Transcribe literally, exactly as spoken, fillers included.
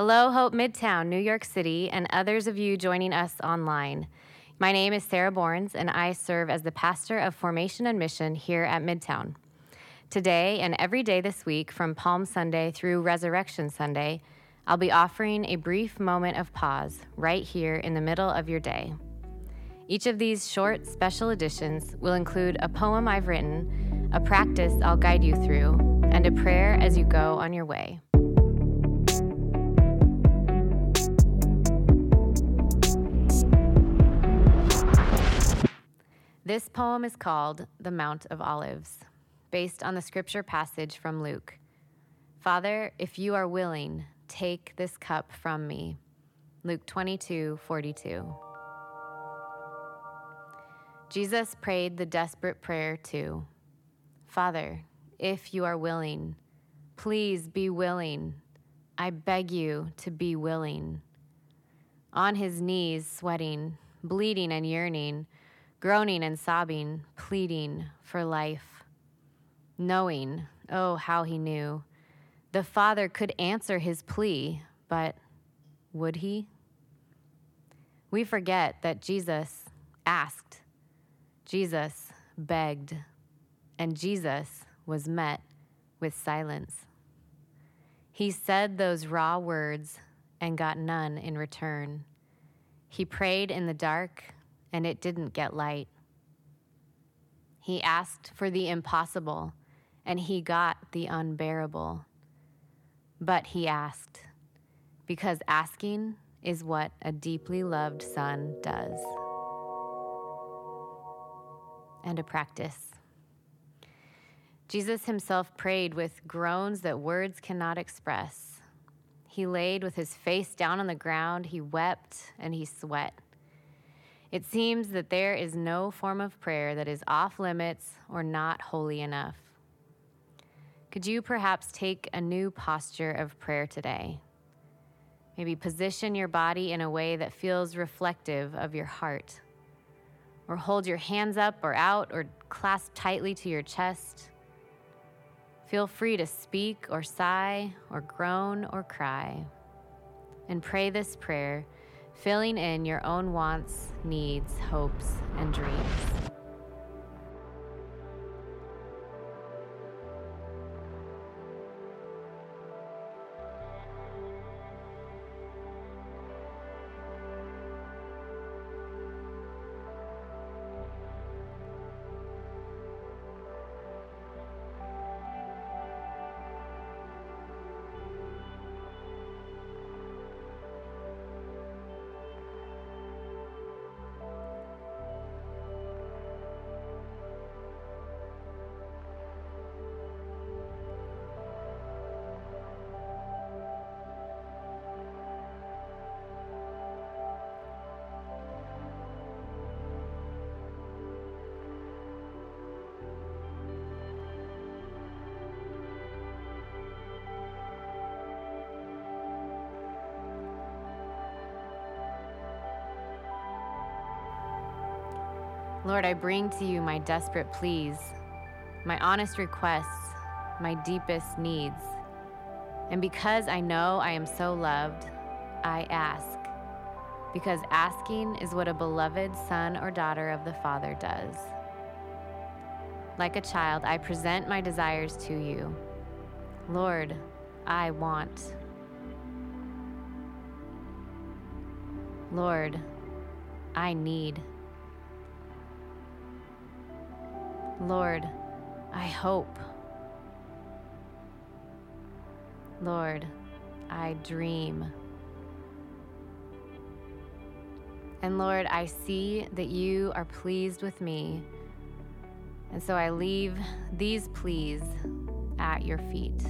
Hello, Hope Midtown, New York City, and others of you joining us online. My name is Sarah Bourne, and I serve as the pastor of Formation and Mission here at Midtown. Today and every day this week, from Palm Sunday through Resurrection Sunday, I'll be offering a brief moment of pause right here in the middle of your day. Each of these short special editions will include a poem I've written, a practice I'll guide you through, and a prayer as you go on your way. This poem is called The Mount of Olives, based on the scripture passage from Luke. Father, if you are willing, take this cup from me. Luke twenty-two forty-two. Jesus prayed the desperate prayer too. Father, if you are willing, please be willing. I beg you to be willing. On his knees, sweating, bleeding and yearning, groaning and sobbing, pleading for life. Knowing, oh, how he knew, the Father could answer his plea, but would he? We forget that Jesus asked, Jesus begged, and Jesus was met with silence. He said those raw words and got none in return. He prayed in the dark, and it didn't get light. He asked for the impossible, and he got the unbearable. But he asked, because asking is what a deeply loved son does. And a practice. Jesus himself prayed with groans that words cannot express. He laid with his face down on the ground, he wept and he sweat. It seems that there is no form of prayer that is off limits or not holy enough. Could you perhaps take a new posture of prayer today? Maybe position your body in a way that feels reflective of your heart, or hold your hands up or out or clasp tightly to your chest. Feel free to speak or sigh or groan or cry, and pray this prayer, filling in your own wants, needs, hopes, and dreams. Lord, I bring to you my desperate pleas, my honest requests, my deepest needs. And because I know I am so loved, I ask, because asking is what a beloved son or daughter of the Father does. Like a child, I present my desires to you. Lord, I want. Lord, I need. Lord, I hope. Lord, I dream. And Lord, I see that you are pleased with me, and so I leave these pleas at your feet.